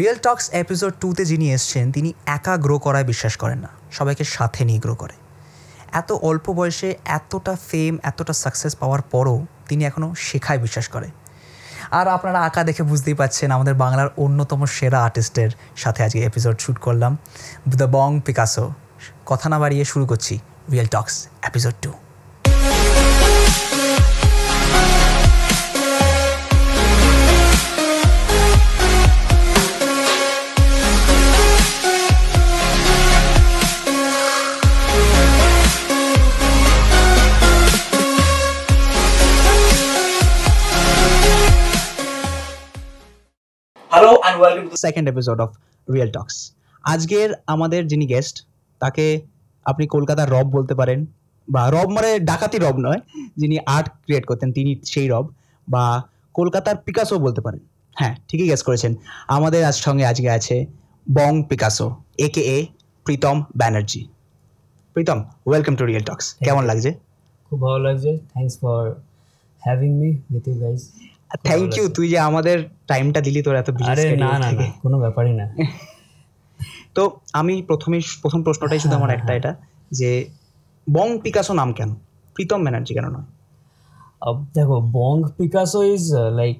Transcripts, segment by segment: Real talks episode 2-তে যিনি এসছেন তিনি একা গ্রো করায় বিশ্বাস করেন না, সবাইকে সাথে নিয়ে গ্রো করে। এত অল্প বয়সে এতটা ফেম, এতটা সাকসেস পাওয়ার পরও তিনি এখনও শেখায় বিশ্বাস করে। আর আপনারা আঁকা দেখে বুঝতেই পারছেন আমাদের বাংলার অন্যতম সেরা আর্টিস্টের সাথে আজকে এপিসোড শ্যুট করলাম, দ্য বং পিকাসো। কথা না বাড়িয়ে শুরু করছি real talks episode 2। Hello and welcome to the second episode of Real Talks. আজকের আমাদের যিনি গেস্ট তাকে আপনি কলকাতার রব বলতে পারেন, বা রব মানে ডাকাতি রব নয়, যিনি আর্ট ক্রিয়েট করতেন তিনি সেই রব, বা কলকাতার পিকাসো বলতে পারেন। হ্যাঁ, ঠিকই গেস করেছেন। আমাদের আজ সঙ্গে আজকে আছে Bong Picasso AKA Pritam Banerjee. Pritam, welcome to real talks. কেমন লাগছে? খুব ভালো লাগছে, thanks for having me with you guys. Thank you, তুই যে আমাদের টাইমটা দিলি তোর এত বিজি স্কেডিউল। না না, কোনো ব্যাপারই না। তো আমি প্রথম প্রশ্নটাই শুধু আমার একটা, এটা যে বং পিকাসো নাম কেন, প্রীতম ব্যানার্জি কেন নয়? দেখো, বং পিকাসো ইজ লাইক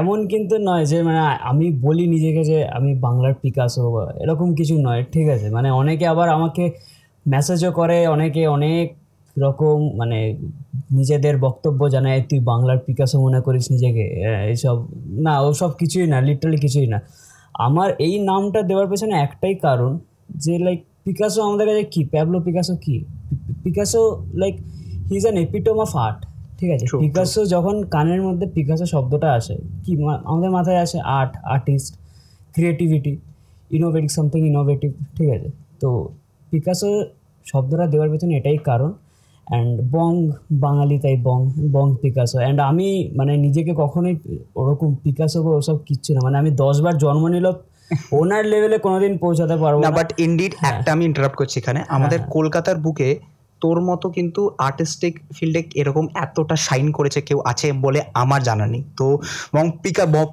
এমন কিন্তু নয় যে মানে আমি বলি নিজেকে যে আমি বাংলার পিকাসো, এরকম কিছু নয়, ঠিক আছে? মানে অনেকে আবার আমাকে মেসেজও করে, অনেকে অনেক রকম মানে নিজেদের বক্তব্য জানায়, তুই বাংলার পিকাসো মনে করিস নিজেকে, এইসব না, ওসব কিছুই না, লিটারালি কিছুই না। আমার এই নামটা দেওয়ার পেছনে একটাই কারণ যে লাইক পিকাসো আমাদের কাছে কি, প্যাবলো পিকাসো কি, Picasso like he is an epitome of art, ঠিক আছে? পিকাসো যখন কানের মধ্যে পিকাসো শব্দটা আসে, কি আমাদের মাথায় আসে? Art, artist, creativity, innovative, something innovative, ঠিক আছে? তো পিকাসো শব্দটা দেওয়ার পেছনে এটাই কারণ। অ্যান্ড বং বাঙালি, তাই বং, বং পিকাসো। অ্যান্ড আমি মানে নিজেকে কখনোই ওরকম পিকাসো বা ওসব কিচ্ছু না, মানে আমি 10 বার জন্ম নিলেও ওনার লেভেলে কোনোদিন পৌঁছাতে পারবো না। বাট ইনডিড, একটা আমি ইন্টারাপ্ট করছি এখানে, আমাদের কলকাতার বুকে তোর মতো কিন্তু আর্টিস্টিক ফিল্ডে এরকম এতটা শাইন করেছে কেউ আছে বলে আমার জানা নেই। তো বং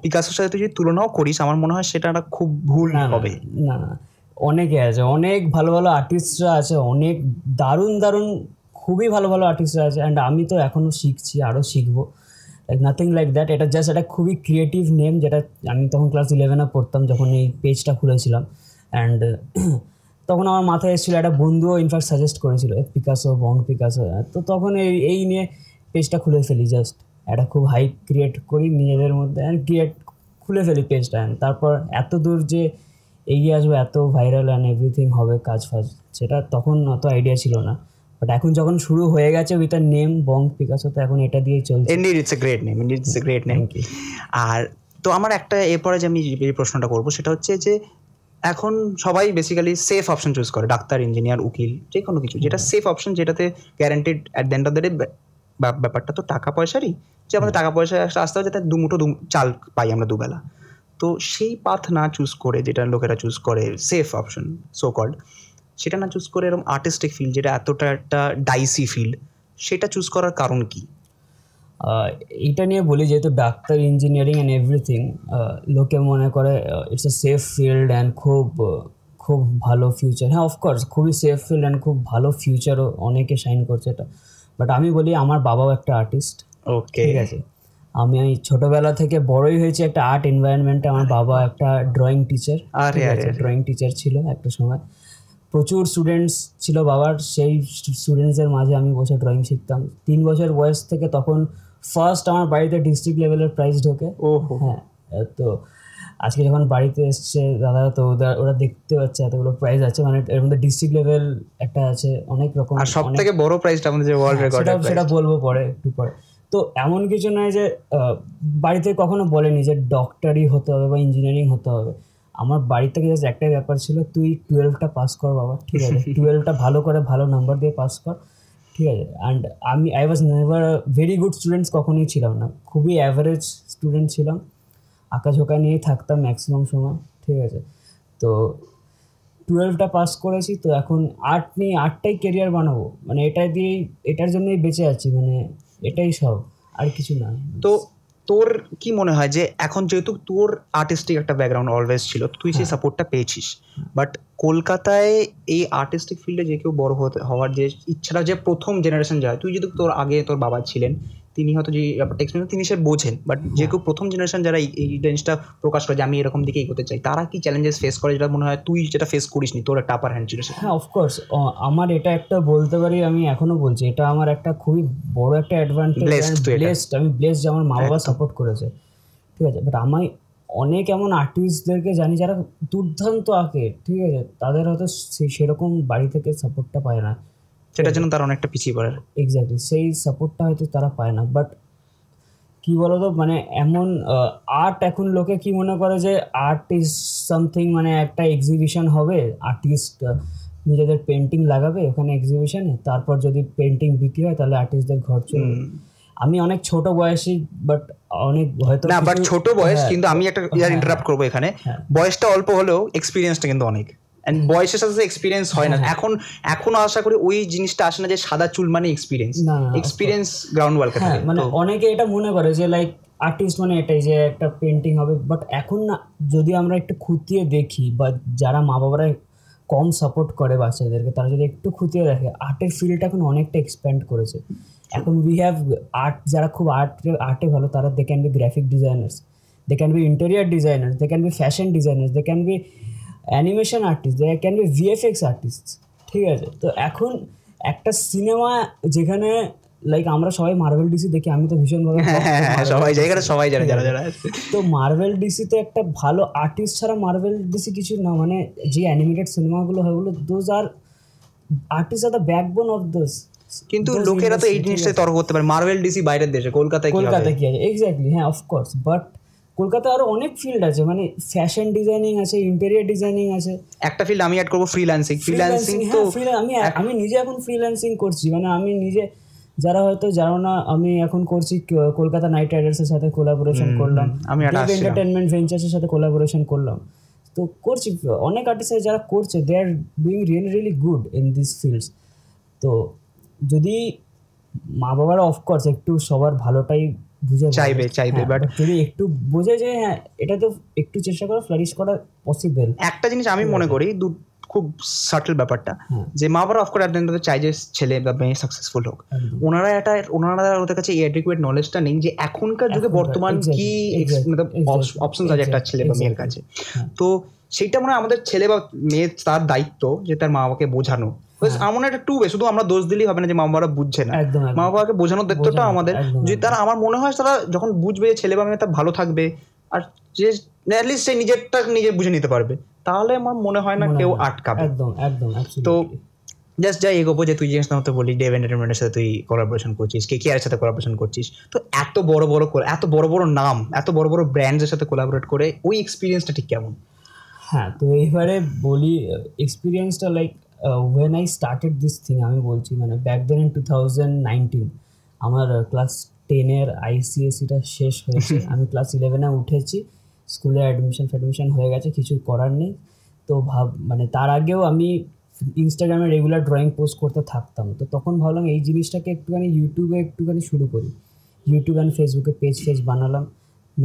পিকাসোর সাথে তুই যদি তুলনাও করিস, আমার মনে হয় সেটা খুব ভুল হবে। না, অনেকে আছে, অনেক ভালো ভালো আর্টিস্টরা আছে, অনেক দারুণ দারুণ খুবই ভালো ভালো আর্টিস্টরা আছে। অ্যান্ড আমি তো এখনও শিখছি, আরও শিখবো, লাইক নাথিং লাইক দ্যাট। এটা জাস্ট একটা খুবই ক্রিয়েটিভ নেম, যেটা আমি তখন ক্লাস 11-এ পড়তাম যখন এই পেজটা খুলেছিলাম। অ্যান্ড তখন আমার মাথায় এসেছিলো, একটা বন্ধুও ইনফ্যাক্ট সাজেস্ট করেছিল পিকাসো, বং পিকাসো। তো তখন এই নিয়ে পেজটা খুলে ফেলি, জাস্ট একটা খুব হাইপ ক্রিয়েট করি নিজেদের মধ্যে, অ্যান্ড খুলে ফেলি পেজটা। অ্যান্ড তারপর এত দূর যে এগিয়ে আসবো, এত ভাইরাল অ্যান্ড এভরিথিং হবে কাজ ফাজ, সেটা তখন অত আইডিয়া ছিল না। বাট এখন যখন শুরু হয়ে গেছে with a name Bong Picasso, তো এখন এটা দিয়েই চলছে। Indeed it's a great name, indeed it's a great name. আর তো আমার একটা এরপরে যে আমি এই প্রশ্নটা করবো সেটা হচ্ছে যে এখন সবাই বেসিক্যালি সেফ অপশন চুজ করে, ডাক্তার, ইঞ্জিনিয়ার, উকিল, যে কোনো কিছু যেটা সেফ অপশন, যেটাতে guaranteed at the end of the day ব্যাপারটা তো টাকা পয়সারই, যে আমাদের টাকা পয়সা আসতে হয়, যাতে দুমুঠো চাল পাই আমরা দুবেলা। তো সেই পাথ না চুজ করে, যেটা লোকেরা চুজ করে সেফ অপশন সো কল্ড, সেটা না চুজ করে এরকম আর্টিস্টিক ফিল্ড, যেটা এতটা একটা ডাইসি ফিল্ড, সেটা চুজ করার কারণ কি? এটা নিয়ে বলি, যেহেতু ডাক্তার, ইঞ্জিনিয়ারিং অ্যান্ড এভরিথিং লোকে মনে করে it's a safe field and খুব খুব ভালো ফিউচার। হ্যাঁ, অফকোর্স খুবই সেফ ফিল্ড অ্যান্ড খুব ভালো ফিউচারও, অনেকে শাইন করছে এটা। বাট আমি বলি, আমার বাবাও একটা আর্টিস্ট, ওকে, ঠিক আছে? আমি ছোটোবেলা থেকে বড়ই হয়েছি একটা আর্ট এনভায়রনমেন্টে। আমার বাবা একটা ড্রয়িং টিচার, ড্রয়িং টিচার ছিল একটা সময়, প্রচুর স্টুডেন্টস ছিল বাবার। সেই স্টুডেন্টসদের মাঝে আমি বসে ড্রয়িং শিখতাম 3 বছর বয়স থেকে। তখন ফার্স্ট আমার বাড়িতে ডিস্ট্রিক্ট লেভেলের প্রাইজ ঢোকে। ও হ্যাঁ, তো আজকে যখন বাড়িতে এসছে দাদা, তো ওরা দেখতে পাচ্ছে এতগুলো প্রাইজ আছে, মানে এর মধ্যে ডিস্ট্রিক্ট লেভেল একটা আছে, অনেক রকম। আর সবথেকে বড় প্রাইজটা আমাদের যে ওয়ার্ল্ড রেকর্ড, সেটা বলবো পরে, একটু পরে। তো এমন কিছু নয় যে বাড়িতে কখনো বলেনি যে ডক্টরই হতে হবে বা ইঞ্জিনিয়ারিং হতে হবে। আমার বাড়ি থেকে জাস্ট একটাই ব্যাপার ছিল, তুই 12টা পাস কর বাবা, ঠিক আছে? 12টা ভালো করে, ভালো নাম্বার দিয়ে পাস কর, ঠিক আছে? অ্যান্ড আমি I was never very good students, কখনোই ছিলাম না, খুবই অ্যাভারেজ স্টুডেন্ট ছিলাম, আঁকাঝোঁকা নিয়েই থাকতাম ম্যাক্সিমাম সময়, ঠিক আছে? তো 12টা পাস করেছি, তো এখন আর্ট নিয়ে, আর্টটাই ক্যারিয়ার বানাবো, মানে এটা দিয়েই, এটার জন্যই বেঁচে আছি, মানে এটাই সব, আর কিছু না। তো তোর কি মনে হয় যে এখন যেহেতু তোর আর্টিস্টিক একটা ব্যাকগ্রাউন্ড অলওয়েজ ছিল, তুই সেই সাপোর্টটা পেয়েছিস, বাট কলকাতায় এই আর্টিস্টিক ফিল্ডে যে কেউ বড় হওয়ার যে ইচ্ছাটা, যে প্রথম জেনারেশন যায়, তুই যদি তোর আগে তোর বাবা ছিলেন তিনি হয়তো যে এক্সপিরিয়েন্স তিনি সে বোঝেন, বাট যে কেউ প্রথম জেনারেশন যারা এই জিনিসটা প্রকাশ করে যে আমি এরকম দিকে এগোতে চাই, তারা কি চ্যালেঞ্জেস ফেস করে যেটা মনে হয় তুই যেটা ফেস করিস নি, তোর একটা আপার হ্যান্ড ছিল? হ্যাঁ, অফকোর্স আমার এটা একটা বলতে পারি, আমি এখনো বলছি এটা আমার একটা খুবই বড় একটা অ্যাডভান্টেজ, ব্লেসড, আমি ব্লেসড যে আমার মা বাবা সাপোর্ট করেছে, ঠিক আছে। বাট আমি অনেক এমন আর্টিস্টদেরকে জানি যারা দুর্দান্ত আঁকে, ঠিক আছে, তাদের হয়তো সেরকম বাড়ি থেকে সাপোর্টটা পায় না, সেটার জন্য তারা অনেকটা পিছিয়ে পড়ে। এক্স্যাক্টলি, সেই সাপোর্টটা হয়তো তারা পায় না। বাট কি বলতো, মানে এমন আর্ট এখন লোকে কি মনে করে যে আর্ট ইজ সামথিং, মানে একটা এক্সিবিশন হবে, আর্টিস্ট নিজেদের পেন্টিং লাগাবে ওখানে এক্সিবিশনে, তারপর যদি পেন্টিং বিক্রি হয় তাহলে আর্টিস্টদের ঘর চলবে। আমি অনেক ছোট বয়সী, বাট অনেক হয়তো না, বাট ছোট বয়স, কিন্তু আমি একটা ইন্টারাপ্ট করবো এখানে, বয়সটা অল্প হলেও এক্সপিরিয়েন্সটা কিন্তু অনেক, বয়সের সাথে এক্সপিরিয়েন্স হয় না। এখন এখনো আশা করি ওই জিনিসটা আসে না যে সাদা চুল মানে এক্সপিরিয়েন্স, এক্সপিরিয়েন্স গ্রাউন্ড ওয়ার্ক থাকে। মানে অনেকে এটা মনে করে যে লাইক আর্টিস্ট মানে এটাই যে একটা পেন্টিং হবে, বাট এখন না, যদি আমরা একটু খুঁটিয়ে দেখি, বা যারা মা বাবারা কম সাপোর্ট করে বাচ্চাদেরকে, তারা যদি একটু খুঁটিয়ে দেখে, আর্টের ফিল্ডটা এখন অনেকটা এক্সপ্যান্ড করেছে। এখন উই হ্যাভ আর্ট, যারা খুব আর্টে ভালো তারা, they can be graphic designers, they can be interior designers, they can be fashion designers, they can be animation artist, they can be VFX artist, ঠিক আছে। তো এখন একটা সিনেমা যেখানে লাইক আমরা সবাই মার্ভেল ডিসি দেখি, আমি তো ভীষণভাবে সবাই যাই, এখানে সবাই জানে যারা যারা, তো মার্ভেল ডিসিতে একটা ভালো আর্টিস্ট ছাড়া মার্ভেল ডিসি কিছু না। মানে যে অ্যানিমেটেড সিনেমাগুলো হয়, ওগুলো those are artist are the backbone of those. কিন্তু লোকেরা তো এই জিনিসটাই তর্ক করতে পারে, মার্ভেল ডিসি বাইরের দেশে, কলকাতায় কি আছে? এক্স্যাক্টলি, হ্যাঁ, অফকোর্স। বাট কলকাতায় আরো অনেক ফিল্ড আছে, মানে ফ্যাশন ডিজাইনিং আছে, ইন্টেরিয়ার ডিজাইনিং আছে, একটা ফিল্ড আমি অ্যাড করব, ফ্রিল্যান্সিং। ফ্রিল্যান্সিং তো আমি নিজে এখন ফ্রিল্যান্সিং করছি, মানে আমি নিজে, যারা হয়তো জানো না, আমি এখন করছি কলকাতা নাইট রাইডার্সের সাথে কোলাবোরেশন করলাম, আমি এন্টারটেইনমেন্ট ভেঞ্চার্সের সাথে কোলাবোরেশন করলাম, তো করছি। অনেক আর্টিস্ট আছে যারা করছে, they are doing really really good in this fields. তো যদি মা বাবারা অফকোর্স একটু সবার ভালোটাই বুঝে চাইবে, বাট যদি একটু বোঝে যে হ্যাঁ এটা তো একটু চেষ্টা করা, ফ্লারিশ করা পসিবল। একটা জিনিস আমি মনে করি খুব সাটল ব্যাপারটা, যে মা বাবা অফকোর্স আপনাদের চাই যে ছেলে বা মেয়ে সাকসেসফুল হোক, ওনারা ওদের কাছে এই অ্যাডিকুয়েট নলেজটা নেই যে এখনকার যুগে বর্তমান কি অপশন আছে একটা ছেলে বা মেয়ের কাছে। তো সেইটা মনে হয় আমাদের ছেলে বা মেয়ে, তার দায়িত্ব যে তার মা বাবাকে বোঝানো। এমন একটা টু বে, শুধু আমরা দোষ দিলেই হবে না যে মা বাবারা বুঝছে না, মা বাবাকে বোঝানোর দায়িত্বটা আমাদের। যদি তারা, আমার মনে হয় তারা যখন বুঝবে ছেলে বা মেয়ে, তার ভালো থাকবে, আর যে অ্যাটলিস্ট সে নিজেরটা নিজে বুঝে নিতে পারবে, তাহলে আমার মনে হয় না কেউ আটকাবে। তো জাস্ট যাই এগোবো, যে তুই জিনিসটা হতে বলি, ডেভ এন্টারটেনমেন্টের সাথে তুই কোলাবোরেশন করছিস, কেকেআরের সাথে কোলাবোরেশন করছিস, তো এত বড় বড় নাম, এত বড় বড় ব্র্যান্ডের সাথে কোলাবোরেট করে ওই এক্সপিরিয়েন্সটা ঠিক কেমন? হ্যাঁ, তো এইবারে বলি এক্সপিরিয়েন্সটা, like when I started this thing, আমি বলছি মানে back then in 2019 আমার ক্লাস 10 এর ICSEটা শেষ হয়েছে, আমি ক্লাস 11 এ উঠেছি, স্কুলে অ্যাডমিশন হয়ে গেছে, কিছু করার নেই। তো মানে তার আগেও আমি ইনস্টাগ্রামে রেগুলার ড্রয়িং পোস্ট করতে থাকতাম। তো তখন ভাবলাম এই জিনিসটাকে একটুখানি ইউটিউবে একটুখানি শুরু করি, ইউটিউব অ্যান্ড ফেসবুকে পেজ বানালাম,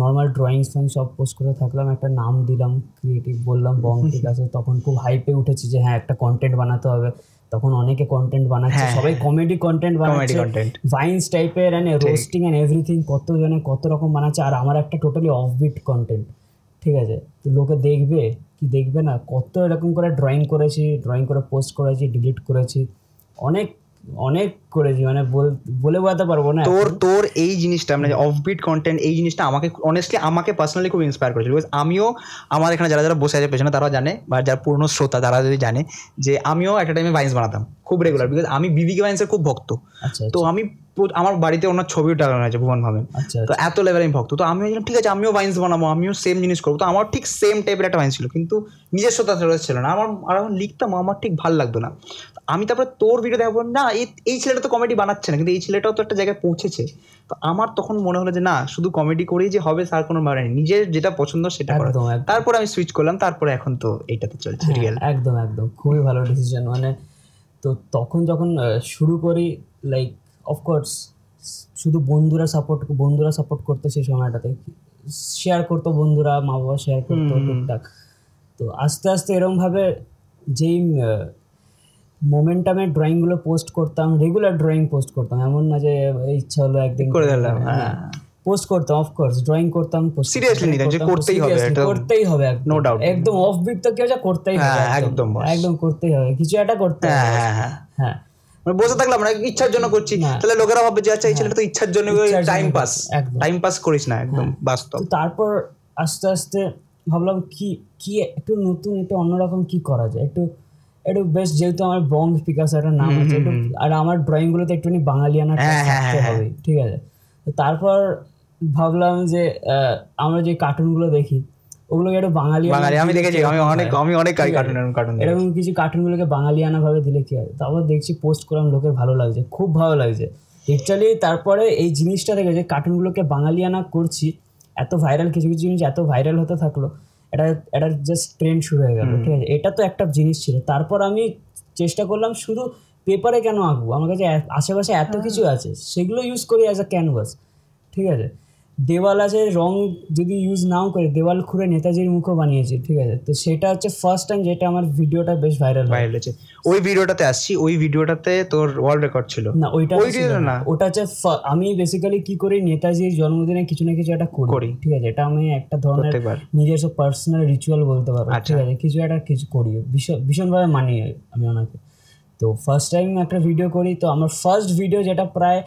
নর্মাল ড্রয়িংস ফ্রয়িং সব পোস্ট করে থাকলাম, একটা নাম দিলাম ক্রিয়েটিভ, বললাম বং পিকাসো। তখন খুব হাইপে উঠেছি যে হ্যাঁ একটা কন্টেন্ট বানাতে হবে, তখন অনেকে কন্টেন্ট বানাচ্ছে, সবাই কমেডি কন্টেন্ট বানাচ্ছে, ভাইন্স টাইপের অ্যান্ড রোস্টিং অ্যান্ড এভরিথিং, কতজনে কত রকম বানাচ্ছে। আর আমার একটা টোটালি অফবিট কন্টেন্ট, ঠিক আছে, তো লোকে দেখবে কি দেখবে না, কত এরকম করে ড্রয়িং করে পোস্ট করেছি, ডিলিট করেছি, অনেক করেছি, মানে বলে বোঝাতে পারবো না। তোর এই জিনিসটা, মানে অফবিট কন্টেন্ট, এই জিনিসটা আমাকে অনেস্টলি পার্সোনালি খুব ইন্সপায়ার করেছিল। বিকজ আমিও, আমার এখানে যারা বসে আছে পেছনে তারা জানে, বা যারা পুরনো শ্রোতা তারা যদি জানে, যে আমিও একটা টাইমে ভাইন্স বানাতাম খুব রেগুলার, বিকজ আমি বিবিকে ভাইন্সের খুব ভক্ত। তো আমি, আমার বাড়িতে ওনার ছবিও টাঙানো আছে, ভুবন ভাবেন, তো এত লেভেলে ভক্ত। তো আমি বললাম ঠিক আছে আমিও ভাইন্স বানাবো, আমিও সেম জিনিস করবো। তো আমার ঠিক সেম টাইপের একটা ভাইন্স ছিল, কিন্তু নিজস্বতা ছিল না আমার, আর আমি লিখতাম আমার ঠিক ভালো লাগতো না। আমি তারপরে তোর ভিডিও দেখবো, না এই ছেলেটা তো কমেডি বানাচ্ছে না, কিন্তু এই ছেলেটাও তো একটা জায়গায় পৌঁছেছে। তো আমার তখন মনে হলো যে না, শুধু কমেডি করেই যে হবে তার কোনো মানে নেই, নিজের যেটা পছন্দ সেটা করা। তারপরে আমি সুইচ করলাম, তারপরে এখন তো এইটাতে চলছে। একদম খুবই ভালো ডিসিশন। মানে তো তখন যখন শুরু করি, লাইক অফকোর্স শুধু বন্ধুরা সাপোর্ট করতো সেই সময়টাতে, শেয়ার করতো বন্ধুরা, মা বাবা শেয়ার করতো টুকটাক। তো আস্তে আস্তে এরমভাবে যেই মোমেন্টামে ড্রয়িংগুলো পোস্ট করতাম, রেগুলার ড্রয়িং পোস্ট করতাম, এমন না যে ইচ্ছা হলো একদিন করে দিলাম, পোস্ট করতাম। অফকোর্স ড্রয়িং করতাম, সিরিয়াসলি নিতাম যে করতেই হবে, নো ডাউট। একদম অফ বিট তো কেউ যা করতেই হবে, একদম করতেই হবে, কিছু একটা করতে হবে। হ্যাঁ, বসে থাকলাম না, ইচ্ছার জন্য করছি, তাহলে লোকেরা ভাববে যে আচ্ছা এই ছেলেটা তো ইচ্ছার জন্য টাইম পাস করিস না, একদম বাস্তব। তারপর আস্তে আস্তে ভাবলাম কি একটু নতুন, একটু অন্যরকম কি করা যায়, একটু বেশ, যেহেতু আমার বং পিকাসো একটা নাম আছে আর আমার ড্রয়িং গুলোতে একটুখানি বাঙালিয়ানা হবে, ঠিক আছে। তারপর ভাবলাম যে আমরা যে কার্টুন গুলো দেখি ওগুলোকে একটু বাঙালি, আমি দেখেছি অনেক কার্টুন, এরকম কিছু কার্টুন গুলোকে বাঙালিয়ানা ভাবে দিলে কি হয়। তারপর দেখছি পোস্ট করলাম, লোকের ভালো লাগছে, খুব ভালো লাগছে অ্যাকচুয়ালি। তারপরে এই জিনিসটা থেকে যে কার্টুন গুলোকে বাঙালিয়ানা করছি, এত ভাইরাল, কিছু জিনিস এত ভাইরাল হতে থাকলো, এটা জাস্ট ট্রেন্ড শুরু হয়ে গেল, ঠিক আছে। এটা তো একটা জিনিস ছিল। তারপর আমি চেষ্টা করলাম শুধু পেপারে কেন আঁকবো, আমার কাছে আশেপাশে এত কিছু আছে, সেগুলো ইউজ করি অ্যাজ আ ক্যানভাস, ঠিক আছে। দেওয়াল আছে, রং যদি ইউজ নাও করে দেওয়াল খুঁড়ে নেতাজির মুখও বানিয়েছি, ঠিক আছে। তো সেটা হচ্ছে ফার্স্ট টাইম যেটা আমার ভিডিওটা বেশ ভাইরাল হয়েছে। ওই ভিডিওটাতে আসছি, ওই ভিডিওটাতে তোর ওয়ার্ল্ড রেকর্ড ছিল না ওটা হচ্ছে আমি বেসিক্যালি কি করি, নেতাজির জন্মদিনে কিছু না কিছু একটা করি, ঠিক আছে। এটা আমি একটা ধরনের নিজের পার্সোনাল রিচুয়াল বলতে পারবো, ঠিক আছে। কিছু করি, ভীষণভাবে মানি আমি ওনাকে। তো ফার্স্ট টাইম একটা ভিডিও করি, তো আমার ফার্স্ট ভিডিও যেটা প্রায়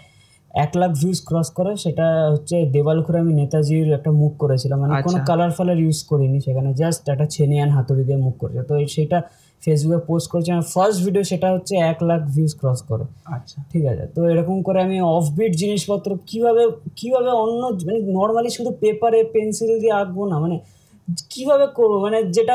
100,000 ভিউজ ক্রস করে, সেটা হচ্ছে দেওয়াল খুঁড়ে আমি নেতাজির একটা মুখ করেছিলাম, মানে কোনো কালার ফালার ইউজ করিনি সেখানে, জাস্ট একটা ছেনে আন হাতুড়ি দিয়ে মুখ করেছে। তো সেটা ফেসবুকে পোস্ট করেছি, আমার ফার্স্ট ভিডিও, সেটা হচ্ছে 100,000 ভিউজ ক্রস করে। আচ্ছা, ঠিক আছে। তো এরকম করে আমি অফবিট জিনিসপত্র কিভাবে অন্য, মানে নর্মালি শুধু পেপারে পেন্সিল দিয়ে আঁকবো না, মানে কিভাবে করবো, মানে যেটা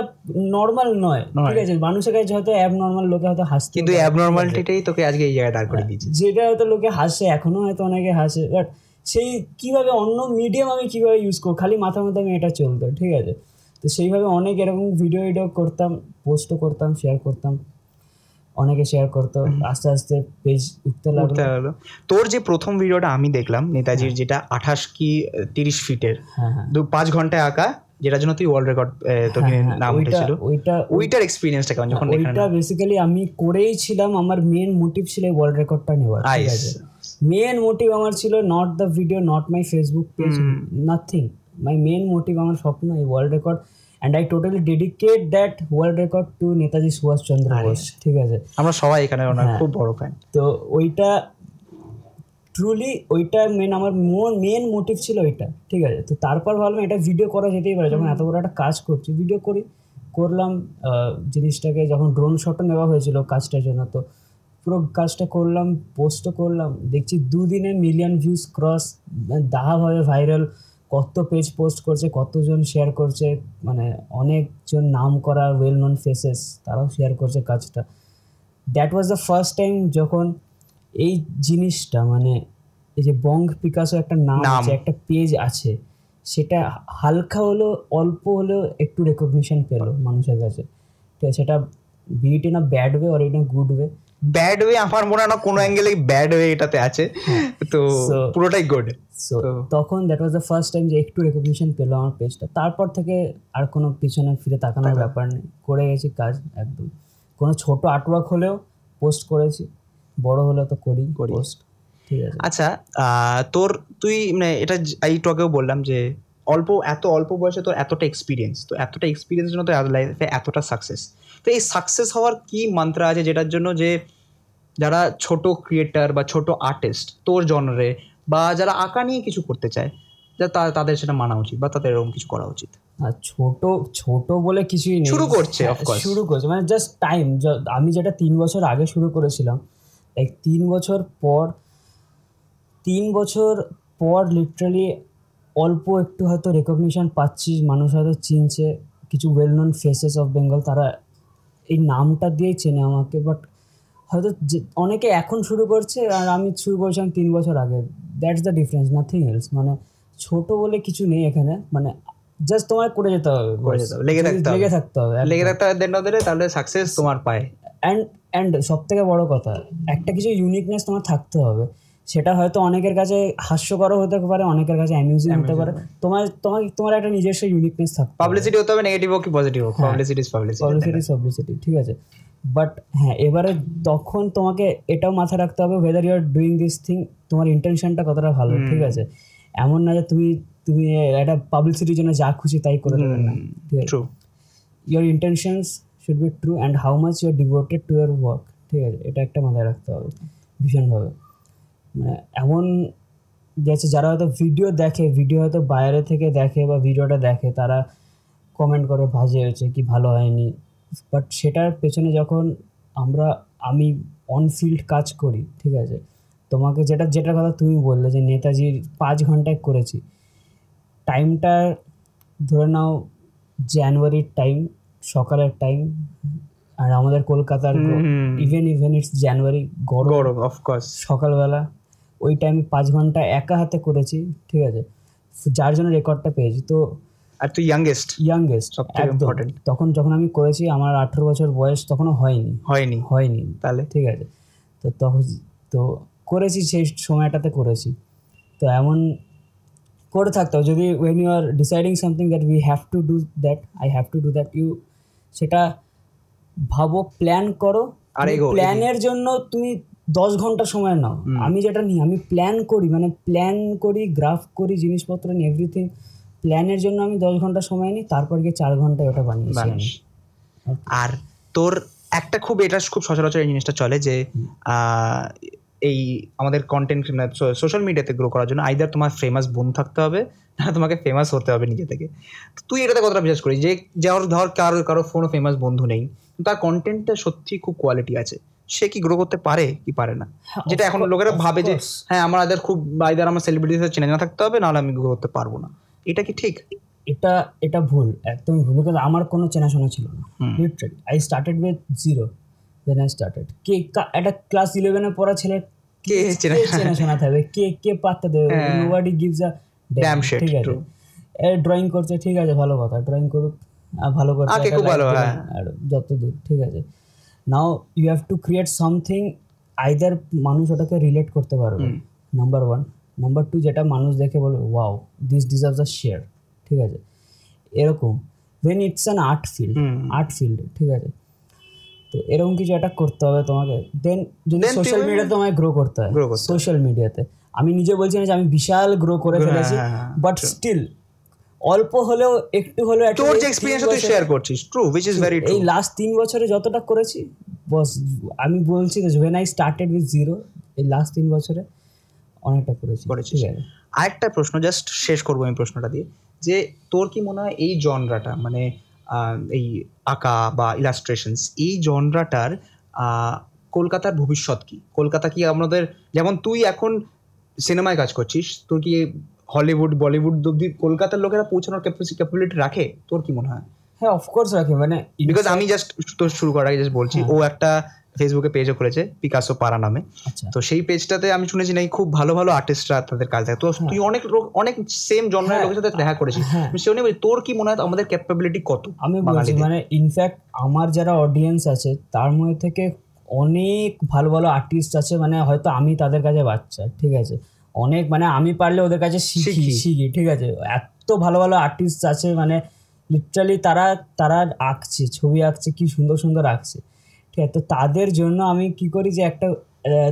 নর্মাল নয়, ঠিক আছে। মানুষের কাছে হয়তো অ্যাবনর্মাল, লোকে হয়তো হাসছে, কিন্তু অ্যাবনর্মালিটিটাই তোকে আজকে এই জায়গায় দাঁড় করে দিয়েছে, যেটা হয়তো লোকে হাসে, এখনো হয়তো অনেকে হাসে, বাট সেই কিভাবে অন্য মিডিয়াম আমি কিভাবে ইউজ করবো, খালি মাথা আমি এটা চলতো, ঠিক আছে। তো সেইভাবে অনেক এরকম ভিডিও করতাম, পোস্টও করতাম, শেয়ার করতাম, অনেকে শেয়ার করতো, আস্তে আস্তে পেজ উঠতে লাগলো। তোর যে প্রথম ভিডিওটা আমি দেখলাম নেতাজির, যেটা 28 কি 30 ফিটের, 5 ঘন্টায় আঁকা, যেটার জন্য তুই ওয়ার্ল্ড রেকর্ড তোর নাম উঠেছিল, ওইটার এক্সপেরিয়েন্সটা কেমন? যখন এটা বেসিক্যালি আমি করেইছিলাম, আমার মেইন মোটিভ ছিল ওয়ার্ল্ড রেকর্ডটা নেওয়ার, ঠিক আছে। মেইন মোটিভ আমার ছিল not the video, not my Facebook page, nothing. My main motive, আমার স্বপ্ন এই world record, and I totally dedicate that world record to Netaji Subhas Chandra Bose, ঠিক আছে। আমরা সবাই এখানে ওনার খুব বড় ফ্যান। তো ওইটা ট্রুলি ওইটা আমার মেন মোটিভ ছিল ওইটা, ঠিক আছে। তো তারপর ভাবলাম এটা ভিডিও করা যেতেই পারে, যখন এত বড় একটা কাজ করছি ভিডিও করলাম জিনিসটাকে। যখন ড্রোন শটও নেওয়া হয়েছিল কাজটার জন্য, তো পুরো কাজটা করলাম, পোস্টও করলাম, দেখছি 2 দিনে মিলিয়ন ভিউজ ক্রস, দাহাভাবে ভাইরাল, কত পেজ পোস্ট করছে, কতজন শেয়ার করছে, মানে অনেকজন নাম করা ওয়েল নোন ফেসেস তারাও শেয়ার করছে কাজটা। That was the first time যখন এই জিনিসটা, মানে এই যে বং পিকাসো একটা নাম আছে, একটা পেজ আছে, সেটা হালকা হলেও, অল্প হলেও একটু রেকগনিশন পেল মানুষের কাছে, ঠিক আছে। সেটা be it in a bad way or in a good way. Bad way আমার মনে হয় না কোনো অ্যাঙ্গেলে ব্যাড ওয়ে এটাতে আছে, তো পুরোটাই গুড। সো তখন that was the first time যে একটু রেকগনিশন পেল আমার পেজটা। তারপর থেকে আর কোনো পিছনে ফিরে তাকানোর ব্যাপার নেই, করে গেছি কাজ একদম। কোনো ছোট আর্টওয়ার্ক হলেও পোস্ট করেছি, বড় হলেও তো করি পোস্ট, ঠিক আছে। আচ্ছা, তুই মানে এটা এই টকেও বললাম যে এত অল্প বয়সে তোর এতটা এক্সপিরিয়েন্স, তো এতটা এক্সপিরিয়েন্সের জন্য তোর লাইফে এতটা সাকসেস। তো এই সাকসেস হওয়ার কি মন্ত্র আছে, যেটার জন্য যে যারা ছোট ক্রিয়েটার বা ছোট আর্টিস্ট তোর জনরে, বা যারা আঁকা নিয়ে কিছু করতে চায়, যা তাদের সেটা মানা উচিত বা তাদের এরকম কিছু করা উচিত? আর ছোট বলে কিছুই নেই, শুরু করছে মানে জাস্ট টাইম। আমি যেটা 3 বছর আগে শুরু করেছিলাম, লাইক 3 বছর পর লিটারালি অল্প একটু হয়তো রেকগনিশন পাচ্ছিস, মানুষ হয়তো চিনছে, কিছু well known faces of Bengal তারা এই নামটা দিয়েই চেনে আমাকে। বাট হয়তো অনেকে এখন শুরু করছে, আর আমি শুরু করেছিলাম 3 বছর আগে। That's the difference, nothing else. মানে ছোট বলে কিছু নেই এখানে, মানে জাস্ট তোমার করে যেতে হবে, লেগে থাকতে হবে, তাহলে সাকসেস তোমার পায়। অ্যান্ড সব থেকে বড় কথা, একটা কিছু ইউনিকনেস তোমার থাকতে হবে। সেটা হয়তো অনেকের কাছে হাস্যকরও হতে পারে, অনেকের কাছে অ্যামিউজিং হতে পারে। তোমার একটা নিজস্ব ইউনিকনেস থাকবে। পাবলিসিটি হতে হবে নেগেটিভ হোক কি পজিটিভ হোক, publicity is publicity, publicity is publicity, ঠিক আছে। বাট হ্যাঁ, এবারে তখন তোমাকে এটাও মাথায় রাখতে হবে whether you are doing this thing, তোমার ইন্টেনশনটা কতটা ভালো, ঠিক আছে। এমন না যে তুমি তুমি একটা পাবলিসিটির জন্য যা খুশি তাই করে দেবে না, ঠিক আছে। Your intentions should be true and how much you are devoted to your work, ঠিক আছে। এটা একটা মাথায় রাখতে হবে ভীষণভাবে। মানে এমন গেছে যারা হয়তো ভিডিও দেখে, ভিডিও হয়তো বাইরে থেকে দেখে বা ভিডিওটা দেখে, তারা কমেন্ট করে ভাজে হয়েছে কি ভালো হয়নি, বাট সেটার পেছনে যখন আমি অনফিল্ড কাজ করি, ঠিক আছে। তোমাকে যেটার কথা তুমি বললে যে নেতাজির 5 ঘন্টায় করেছি, টাইমটা ধরে নাও জানুয়ারির টাইম, সকালের টাইম, আর আমাদের কলকাতার ইভেন ইটস জানুয়ারি, গরম অফকোর্স, সকালবেলা ওই টাইমে 5 ঘন্টা একা হাতে করেছি, ঠিক আছে, যার জন্য রেকর্ডটা পেয়েছি। তো আর তুই ইয়াংগেস্ট সবথেকে ইম্পর্টেন্ট। তখন যখন আমি করেছি আমার 18 বছর বয়স তখনও হয়নি তাহলে, ঠিক আছে। তো তখন করেছি, সেই সময়টাতে করেছি। তো এমন করে থাকতো যদি when you are deciding something that we have to do that, I have to do that, you সেটা ভাবো, প্ল্যান করো। আর প্ল্যানের জন্য তুমি 10 ঘন্টা সময় নাও। আমি যেটা নিই, আমি প্ল্যান করি, মানে প্ল্যান করি, গ্রাফ করি, জিনিসপত্র নিয়ে এভরিথিং। প্ল্যানের জন্য আমি 10 ঘন্টা সময় নিই, তারপর গিয়ে 4 ঘন্টায় ওটা বানিয়েছি। আর তোর একটা খুব সচরাচর এই জিনিসটা চলে যে এই আমাদের কন্টেন্ট সোশ্যাল মিডিয়াতে গ্রো করার জন্য আইদার তোমার ফেমাস বোন থাকতে হবে, না তোমাকে ফেমাস হতে হবে নিজে থেকে। তুই এটাতে কতটা বিশ্বাস করিস যে ধর কারো ফোনও ফেমাস বন্ধু নেই, তার কন্টেন্টটা সত্যি খুব কোয়ালিটি আছে, সে কি গ্রো করতে পারে কি পারে না? যেটা এখন লোকেরা ভাবে যে হ্যাঁ আমার আইদার খুব আইদার আমার সেলিব্রিটিসের চেনা জানা থাকতে হবে, নাহলে আমি গ্রো করতে পারবো না। এটা কি ঠিক? এটা ভুল, একদমই ভুল। কারণ আমার কোনো চেনাশোনা ছিল না, literally I started with 0 when I started. কে এটা ক্লাস 11 এ পড়া ছেলে কে চেনাশোনা থাকবে? কে কে পাত্তা দেবে? nobody gives a damn shit, ঠিক আছে। ড্রয়িং করছে, ঠিক আছে, ভালো কথা, ড্রয়িং করুক, ভালো করে আর যত দূর, ঠিক আছে। Now you have to create something either মানুষ ওটাকে রিলেট করতে পারবে, নাম্বার 1। নাম্বার 2, যেটা মানুষ দেখে বলবে wow this deserves a share, ঠিক আছে, এরকম। Then it's an art field, ঠিক আছে। তো এরকম কিছু একটা করতে হবে তোমাকে। দেন যদি সোশ্যাল মিডিয়াতে তোমায় গ্রো করতে হয়, সোশ্যাল মিডিয়াতে আমি নিজে বলছি না যে আমি বিশাল গ্রো করে ফেলেছি, বাট স্টিল অল্প হলেও একটু হলেও তোর যে এক্সপেরিয়েন্স তুই শেয়ার করছিস, true, which is very true. এই লাস্ট 3 বছরে যতটা করেছি, বস আমি বলছি যে when I started with 0, এই লাস্ট 3 বছরে অনেকটা করেছি। আরেকটা প্রশ্ন, জাস্ট শেষ করবো আমি প্রশ্নটা দিয়ে, যে তোর কি মনে হয় এই জনরাটা, মানে এই আঁকা বা ইলাস্ট্রেশনস, এই জনরাটার কলকাতার ভবিষ্যৎ কি? কলকাতা কি আমাদের, যেমন তুই এখন সিনেমায় কাজ করছিস, তোর কি হলিউড বলিউড অবধি কলকাতার লোকেরা পৌঁছানোর ক্যাপাবিলিটি রাখে? তোর কি মনে হয়? হ্যাঁ, অফকোর্স রাখে। মানে বিকজ আমি জাস্ট তোর শুরু করার আগে জাস্ট বলছি, ও একটা ফেসবুকে পেজও খুলেছে পিকাসো পারা নামে। তো সেই পেজটাতে আমি শুনেছি নাকি খুব ভালো আর্টিস্টরা তাদের কাজ দেয়। তো তুই অনেক সেম জনরার লোকের সাথে দেখা করেছিস, তোর কি মনে হয় আমাদের ক্যাপাবিলিটি কত? আমি বলছি মানে ইনফ্যাক্ট আমার যারা অডিয়েন্স আছে তার মধ্যে থেকে অনেক ভালো আর্টিস্ট আছে, মানে হয়তো আমি তাদের কাছে বাচ্চা, ঠিক আছে, অনেক, মানে আমি পারলে ওদের কাছে শিখি, ঠিক আছে। এত ভালো আর্টিস্ট আছে, মানে লিটারালি তারা আঁকছে, ছবি আঁকছে, কি সুন্দর আঁকছে, ঠিক আছে। তো তাদের জন্য আমি কি করি যে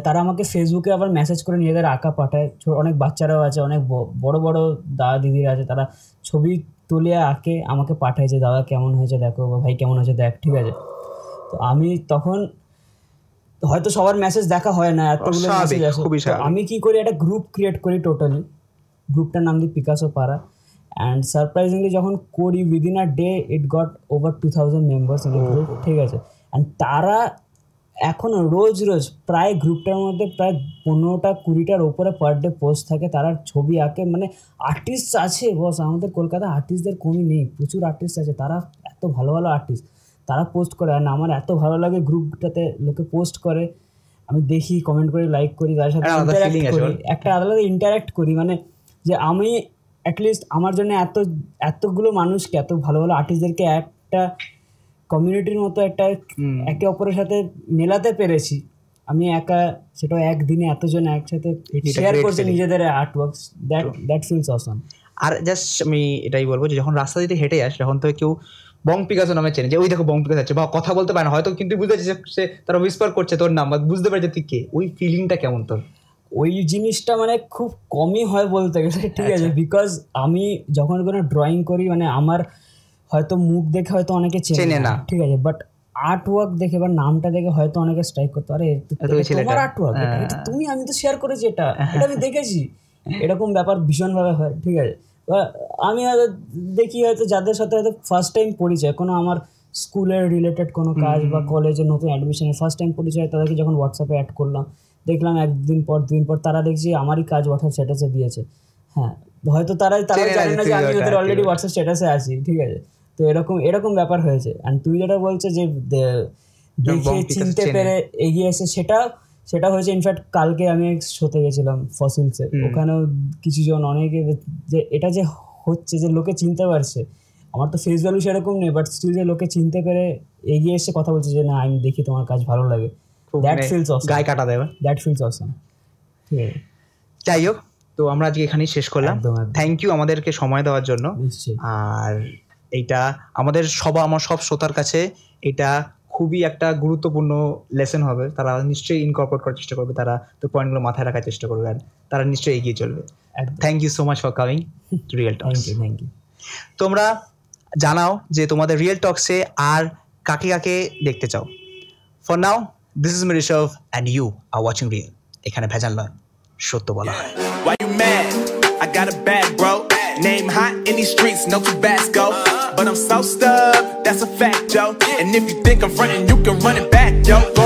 তারা আমাকে ফেসবুকে আবার মেসেজ করে নিজেদের আঁকা পাঠায়। অনেক বাচ্চারাও আছে, অনেক বড় বড় দাদা দিদিরা আছে, তারা ছবি তুলে আঁকে আমাকে পাঠায় যে দাদা কেমন হয়েছে দেখো, বা ভাই কেমন হয়েছে দেখ, ঠিক আছে। তো আমি তখন হয়তো সবার মেসেজ দেখা হয় না, এতগুলো মেসেজ আসে, আমি কি করি একটা গ্রুপ ক্রিয়েট করি টোটালি। গ্রুপটার নাম দিই পিকাসো পারা, অ্যান্ড সারপ্রাইজিংলি যখন করি within a day it got over 2000 members in group, ঠিক আছে। অ্যান্ড তারা এখন রোজ প্রায় গ্রুপটার মধ্যে প্রায় 15-20টার ওপরে পার ডে পোস্ট থাকে, তারা ছবি আঁকে। মানে আর্টিস্ট আছে বস, আমাদের কলকাতা আর্টিস্টদের কমই নেই, প্রচুর আর্টিস্ট আছে, তারা এত ভালো আর্টিস্ট তারা পোস্ট করে। আর আমার এত ভালো লাগে গ্রুপটাতে লোকে পোস্ট করে, আমি দেখি, কমেন্ট করি, লাইক করি, তার সাথে একটা আলাদা ইন্টারাক্ট করি। মানে যে আমি অ্যাটলিস্ট আমার জন্য এতগুলো মানুষকে, এত ভালো আর্টিস্টদেরকে একটা কমিউনিটির মতো একটা একে অপরের সাথে মেলাতে পেরেছি, আমি একা, সেটা একদিনে এতজন একসাথে শেয়ার করছে নিজেদের art works, that feels awesome. আর জাস্ট আমি এটাই বলবো যে যখন রাস্তা দিয়ে হেঁটে আসে তখন তো কেউ বং পিকাসো নামে চেনে, যে ওই দেখো বং পিকাসো আছে, বা কথা বলতে পারে না হয়তো, কিন্তু বুঝতে পারছে সে, তারা হুইসপার করছে তোর নাম, বুঝতে পারছে তুই কে। ওই ফিলিংটা কেমন তোর? ওই জিনিসটা মানে খুব কমই হয় বলতে গেলে, ঠিক আছে, বিকজ আমি যখন কোনো ড্রয়িং করি মানে আমার হয়তো মুখ দেখে হয়তো অনেকে চেনে না, ঠিক আছে, বাট আর্ট ওয়ার্ক দেখে বা নামটা দেখে হয়তো অনেকে স্ট্রাইক করতে পারে, তোমার আর্ট ওয়ার্ক এটা তুমি, আমি তো শেয়ার করেছি, এটা এটা আমি দেখেছি, এরকম ব্যাপার ভীষণভাবে হয়, ঠিক আছে। বা আমি হয়তো দেখি হয়তো যাদের সাথে হয়তো ফার্স্ট টাইম পরিচয়, কোনো আমার স্কুলের রিলেটেড কোনো কাজ বা কলেজে নতুন অ্যাডমিশনে ফার্স্ট টাইম পরিচয়, তাদেরকে যখন হোয়াটসঅ্যাপে অ্যাড করলাম, দেখলাম একদিন পর দুদিন পর তারা দেখছি আমারই কাজ হোয়াটসঅ্যাপ স্ট্যাটাসে দিয়েছে। হ্যাঁ, হয়তো তারা জানে না যে আমি ওদের অলরেডি হোয়াটসঅ্যাপ স্ট্যাটাসে আছি, ঠিক আছে। তো এরকম ব্যাপার হয়েছে। আর তুই যেটা বলছো যে দেখে চিনতে পেরে এগিয়ে এসে, সেটা হয়েছে। ইনফ্যাক্ট কালকে আমি শোতে গেছিলাম ফসিলসে, ওখানেও কিছুজন অনেকে যে এটা যে হচ্ছে যে লোকে চিনতে পারছে, আমার তো ফেস ভ্যালু সেরকম নেই, বাট স্টিল যে লোকে চিনতে পেরে এগিয়ে এসে কথা বলছে যে না আমি দেখি তোমার কাজ ভালো লাগে, দ্যাট ফিলস অসাম। গায়ে কাটা দেবে, দ্যাট ফিলস অসাম। যাই হোক, তো আমরা আজকে এখানেই শেষ করলাম। থ্যাংক ইউ আমাদেরকে সময় দেওয়ার জন্য। আর এইটা আমাদের আমার সব শ্রোতার কাছে এটা খুবই একটা গুরুত্বপূর্ণ লেসন হবে, তারা নিশ্চয়ই ইনকর্পোরেট করার চেষ্টা করবে, তারা তো পয়েন্টগুলো মাথায় রাখার চেষ্টা করবে, আর তারা নিশ্চয়ই এগিয়ে চলবে। Thank you so much for coming to real talks. Thank you. তোমরা জানাও যে তোমাদের রিয়েল টক্সে আর কাকে কাকে দেখতে চাও। For now this is me Rishabh and you are watching real. এখানে ভেজাল নয়, সত্য বলা হয়। But I'm so stubbed, that's a fact, yo. And if you think I'm frontin', you can run it back, yo.